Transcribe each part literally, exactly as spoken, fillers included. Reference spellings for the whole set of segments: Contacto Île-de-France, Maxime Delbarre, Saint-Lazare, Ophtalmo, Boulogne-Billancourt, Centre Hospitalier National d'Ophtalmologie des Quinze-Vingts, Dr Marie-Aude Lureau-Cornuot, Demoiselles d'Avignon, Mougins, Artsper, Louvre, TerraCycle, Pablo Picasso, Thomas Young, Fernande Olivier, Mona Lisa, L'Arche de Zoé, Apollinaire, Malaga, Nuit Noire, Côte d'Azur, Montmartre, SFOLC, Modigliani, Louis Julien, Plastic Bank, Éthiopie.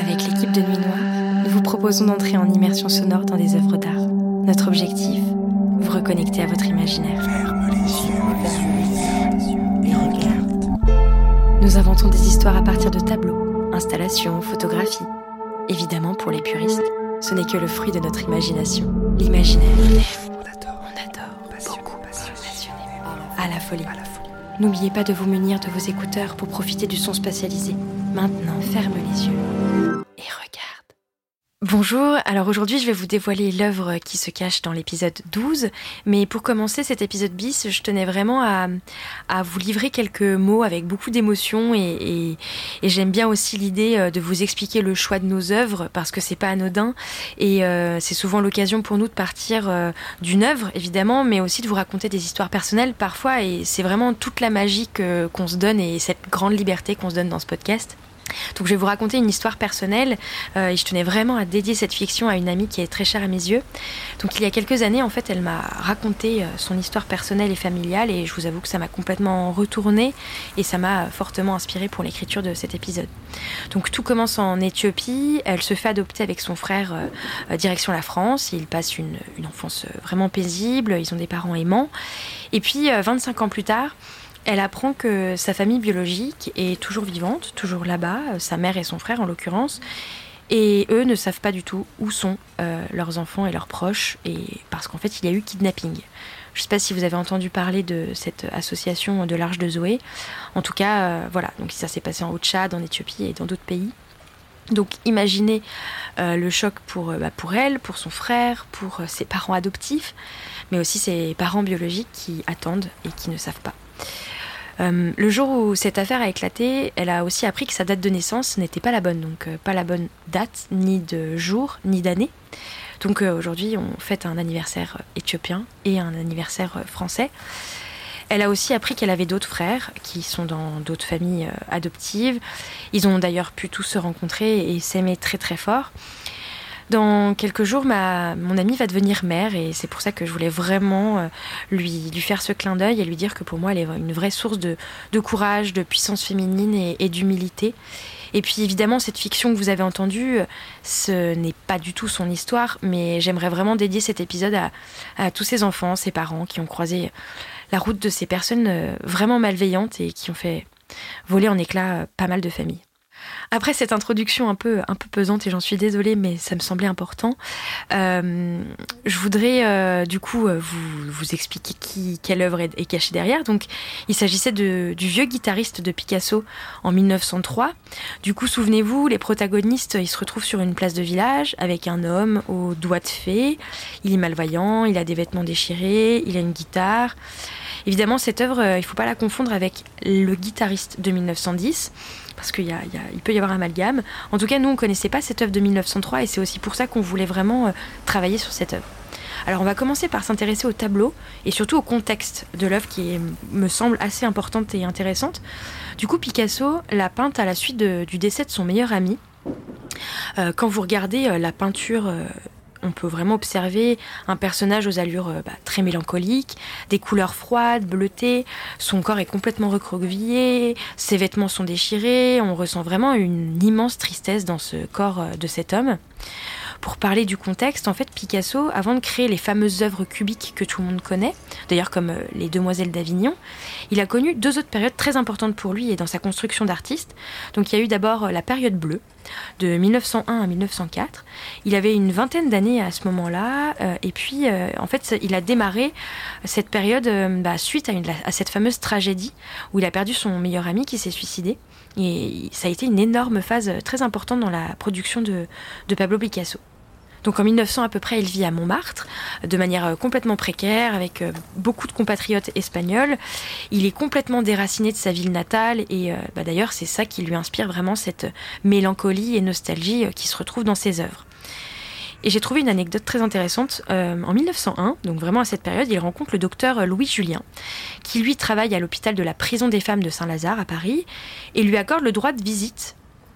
Avec l'équipe de Nuit Noire, nous vous proposons d'entrer en immersion sonore dans des œuvres d'art. Notre objectif, vous reconnecter à votre imaginaire. Ferme les yeux, les yeux et regarde. Nous inventons des histoires à partir de tableaux, installations, photographies. Évidemment, pour les puristes, ce n'est que le fruit de notre imagination. L'imaginaire, on adore, on adore, passionné, beaucoup, passionné, passionné, à la folie. À la folie. N'oubliez pas de vous munir de vos écouteurs pour profiter du son spatialisé. Maintenant, ferme les yeux et regarde. Bonjour, alors aujourd'hui je vais vous dévoiler l'œuvre qui se cache dans l'épisode douze. Mais pour commencer cet épisode bis, je tenais vraiment à, à vous livrer quelques mots avec beaucoup d'émotion. Et, et, et j'aime bien aussi l'idée de vous expliquer le choix de nos œuvres parce que c'est pas anodin. Et euh, c'est souvent l'occasion pour nous de partir euh, d'une œuvre évidemment, mais aussi de vous raconter des histoires personnelles parfois. Et c'est vraiment toute la magie que, qu'on se donne et cette grande liberté qu'on se donne dans ce podcast. Donc je vais vous raconter une histoire personnelle euh, et je tenais vraiment à dédier cette fiction à une amie qui est très chère à mes yeux. Donc il y a quelques années en fait elle m'a raconté son histoire personnelle et familiale et je vous avoue que ça m'a complètement retournée et ça m'a fortement inspirée pour l'écriture de cet épisode. Donc tout commence en Éthiopie, elle se fait adopter avec son frère euh, direction la France, ils passent une, une enfance vraiment paisible, ils ont des parents aimants et puis euh, vingt-cinq ans plus tard, elle apprend que sa famille biologique est toujours vivante, toujours là-bas, sa mère et son frère en l'occurrence, et eux ne savent pas du tout où sont euh, leurs enfants et leurs proches, et parce qu'en fait il y a eu kidnapping. Je ne sais pas si vous avez entendu parler de cette association de l'Arche de Zoé, en tout cas euh, voilà, donc ça s'est passé en Tchad, en Éthiopie et dans d'autres pays. Donc imaginez euh, le choc pour, euh, bah, pour elle, pour son frère, pour euh, ses parents adoptifs, mais aussi ses parents biologiques qui attendent et qui ne savent pas. Euh, le jour où cette affaire a éclaté, elle a aussi appris que sa date de naissance n'était pas la bonne, donc euh, pas la bonne date, ni de jour, ni d'année. Donc euh, aujourd'hui, on fête un anniversaire éthiopien et un anniversaire euh, français. Elle a aussi appris qu'elle avait d'autres frères qui sont dans d'autres familles euh, adoptives. Ils ont d'ailleurs pu tous se rencontrer et s'aimer très très fort. Dans quelques jours, ma, mon amie va devenir mère et c'est pour ça que je voulais vraiment lui, lui faire ce clin d'œil et lui dire que pour moi, elle est une vraie source de, de courage, de puissance féminine et, et d'humilité. Et puis évidemment, cette fiction que vous avez entendue, ce n'est pas du tout son histoire, mais j'aimerais vraiment dédier cet épisode à, à tous ces enfants, ces parents qui ont croisé la route de ces personnes vraiment malveillantes et qui ont fait voler en éclats pas mal de familles. Après cette introduction un peu, un peu pesante, et j'en suis désolée, mais ça me semblait important, euh, je voudrais euh, du coup vous, vous expliquer qui, quelle œuvre est, est cachée derrière. Donc, il s'agissait de, du vieux guitariste de Picasso en mille neuf cent trois. Du coup, souvenez-vous, les protagonistes, ils se retrouvent sur une place de village avec un homme aux doigts de fée. Il est malvoyant, il a des vêtements déchirés, il a une guitare. Évidemment, cette œuvre, il ne faut pas la confondre avec le guitariste de mille neuf cent dix. Parce qu'il y a, il y a, il peut y avoir un amalgame. En tout cas, nous, on ne connaissait pas cette œuvre de mille neuf cent trois et c'est aussi pour ça qu'on voulait vraiment euh, travailler sur cette œuvre. Alors, on va commencer par s'intéresser au tableau et surtout au contexte de l'œuvre qui est, me semble assez importante et intéressante. Du coup, Picasso l'a peinte à la suite de, du décès de son meilleur ami. Euh, quand vous regardez euh, la peinture... Euh, On peut vraiment observer un personnage aux allures bah, très mélancoliques, des couleurs froides, bleutées, son corps est complètement recroquevillé, ses vêtements sont déchirés, on ressent vraiment une immense tristesse dans ce corps de cet homme. Pour parler du contexte, en fait, Picasso, avant de créer les fameuses œuvres cubiques que tout le monde connaît, d'ailleurs comme les Demoiselles d'Avignon, il a connu deux autres périodes très importantes pour lui et dans sa construction d'artiste. Donc il y a eu d'abord la période bleue, de mille neuf cent un à mille neuf cent quatre. Il avait une vingtaine d'années à ce moment-là, euh, et puis euh, en fait, il a démarré cette période euh, bah, suite à, une, à cette fameuse tragédie où il a perdu son meilleur ami qui s'est suicidé. Et ça a été une énorme phase très importante dans la production de, de Pablo Picasso. Donc en mille neuf cents à peu près, il vit à Montmartre, de manière complètement précaire, avec beaucoup de compatriotes espagnols. Il est complètement déraciné de sa ville natale et euh, bah d'ailleurs c'est ça qui lui inspire vraiment cette mélancolie et nostalgie qui se retrouve dans ses œuvres. Et j'ai trouvé une anecdote très intéressante. Euh, en mille neuf cent un, donc vraiment à cette période, il rencontre le docteur Louis Julien, qui lui travaille à l'hôpital de la prison des femmes de Saint-Lazare à Paris et lui accorde le droit de visite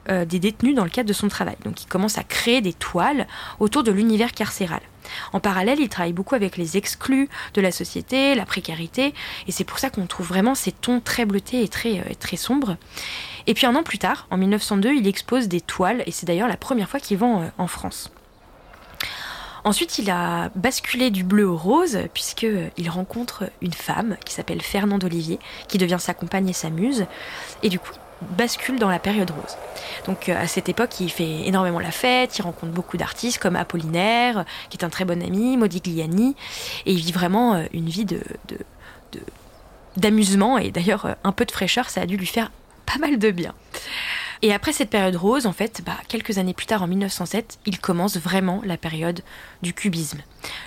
euh, des détenus dans le cadre de son travail. Donc il commence à créer des toiles autour de l'univers carcéral. En parallèle, il travaille beaucoup avec les exclus de la société, la précarité, et c'est pour ça qu'on trouve vraiment ces tons très bleutés et très, euh, très sombres. Et puis un an plus tard, en mille neuf cent deux, il expose des toiles, et c'est d'ailleurs la première fois qu'il vend euh, en France. Ensuite, il a basculé du bleu au rose, puisqu'il rencontre une femme qui s'appelle Fernande Olivier, qui devient sa compagne et sa muse, et du coup, bascule dans la période rose. Donc à cette époque, il fait énormément la fête, il rencontre beaucoup d'artistes comme Apollinaire, qui est un très bon ami, Modigliani, et il vit vraiment une vie de, de, de, d'amusement, et d'ailleurs un peu de fraîcheur, ça a dû lui faire pas mal de bien. Et après cette période rose, en fait, bah, quelques années plus tard, en mille neuf cent sept, il commence vraiment la période du cubisme.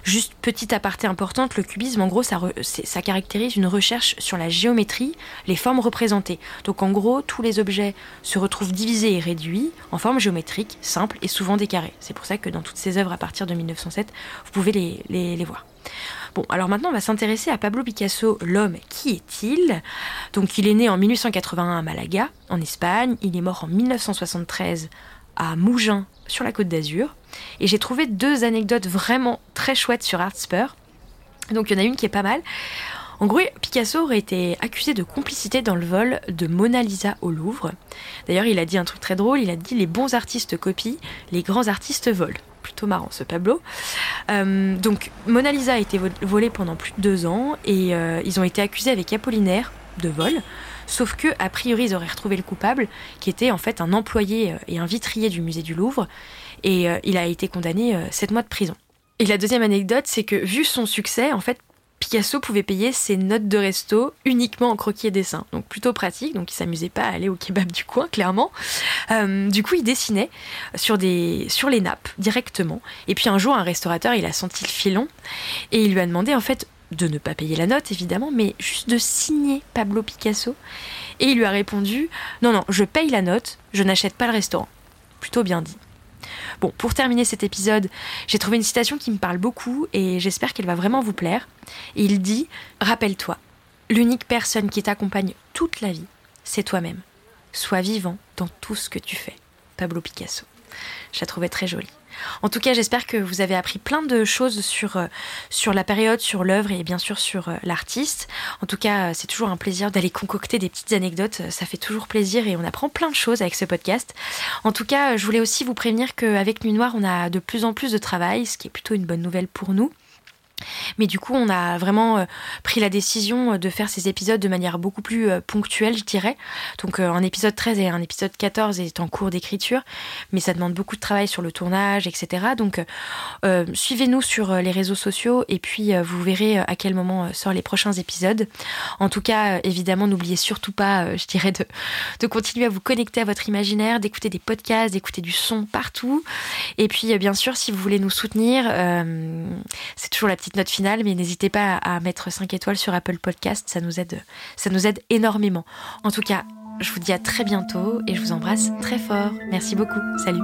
Juste petite aparté importante, le cubisme, en gros, ça, re, ça caractérise une recherche sur la géométrie, les formes représentées. Donc en gros, tous les objets se retrouvent divisés et réduits en formes géométriques, simples et souvent des carrés. C'est pour ça que dans toutes ses œuvres à partir de mille neuf cent sept, vous pouvez les, les, les voir. Bon, alors maintenant, on va s'intéresser à Pablo Picasso, l'homme. Qui est-il ? Donc, il est né en mille huit cent quatre-vingt-un à Malaga, en Espagne. Il est mort en mille neuf cent soixante-treize à Mougins, sur la Côte d'Azur. Et j'ai trouvé deux anecdotes vraiment très chouettes sur Artsper. Donc, il y en a une qui est pas mal. En gros, Picasso aurait été accusé de complicité dans le vol de Mona Lisa au Louvre. D'ailleurs, il a dit un truc très drôle. Il a dit « Les bons artistes copient, les grands artistes volent ». Plutôt marrant ce Pablo. Euh, donc Mona Lisa a été volée pendant plus de deux ans et euh, ils ont été accusés avec Apollinaire de vol, sauf que a priori ils auraient retrouvé le coupable qui était en fait un employé et un vitrier du musée du Louvre et euh, il a été condamné euh, sept mois de prison. Et la deuxième anecdote, c'est que vu son succès, en fait Picasso pouvait payer ses notes de resto uniquement en croquis et dessin, donc plutôt pratique, donc il s'amusait pas à aller au kebab du coin, clairement. Euh, du coup, il dessinait sur, des, sur les nappes, directement. Et puis un jour, un restaurateur, il a senti le filon, et il lui a demandé, en fait, de ne pas payer la note, évidemment, mais juste de signer Pablo Picasso. Et il lui a répondu, non, non, je paye la note, je n'achète pas le restaurant. Plutôt bien dit. Bon, pour terminer cet épisode, j'ai trouvé une citation qui me parle beaucoup et j'espère qu'elle va vraiment vous plaire. Il dit « Rappelle-toi, l'unique personne qui t'accompagne toute la vie, c'est toi-même. Sois vivant dans tout ce que tu fais. » Pablo Picasso. Je la trouvais très jolie. En tout cas, j'espère que vous avez appris plein de choses sur, euh, sur la période, sur l'œuvre et bien sûr sur euh, l'artiste. En tout cas, euh, c'est toujours un plaisir d'aller concocter des petites anecdotes. Ça fait toujours plaisir et on apprend plein de choses avec ce podcast. En tout cas, euh, je voulais aussi vous prévenir qu'avec Nuit Noire, on a de plus en plus de travail, ce qui est plutôt une bonne nouvelle pour nous. Mais du coup, on a vraiment euh, pris la décision de faire ces épisodes de manière beaucoup plus euh, ponctuelle, je dirais. Donc euh, un épisode treize et un épisode quatorze est en cours d'écriture, mais ça demande beaucoup de travail sur le tournage, et cetera. Donc euh, suivez-nous sur les réseaux sociaux et puis euh, vous verrez à quel moment euh, sortent les prochains épisodes. En tout cas, euh, évidemment, n'oubliez surtout pas, euh, je dirais, de, de continuer à vous connecter à votre imaginaire, d'écouter des podcasts, d'écouter du son partout. Et puis euh, bien sûr, si vous voulez nous soutenir, euh, c'est toujours la petite note finale, mais n'hésitez pas à mettre cinq étoiles sur Apple Podcast, ça nous aide, ça nous aide énormément. En tout cas, je vous dis à très bientôt et je vous embrasse très fort. Merci beaucoup, salut.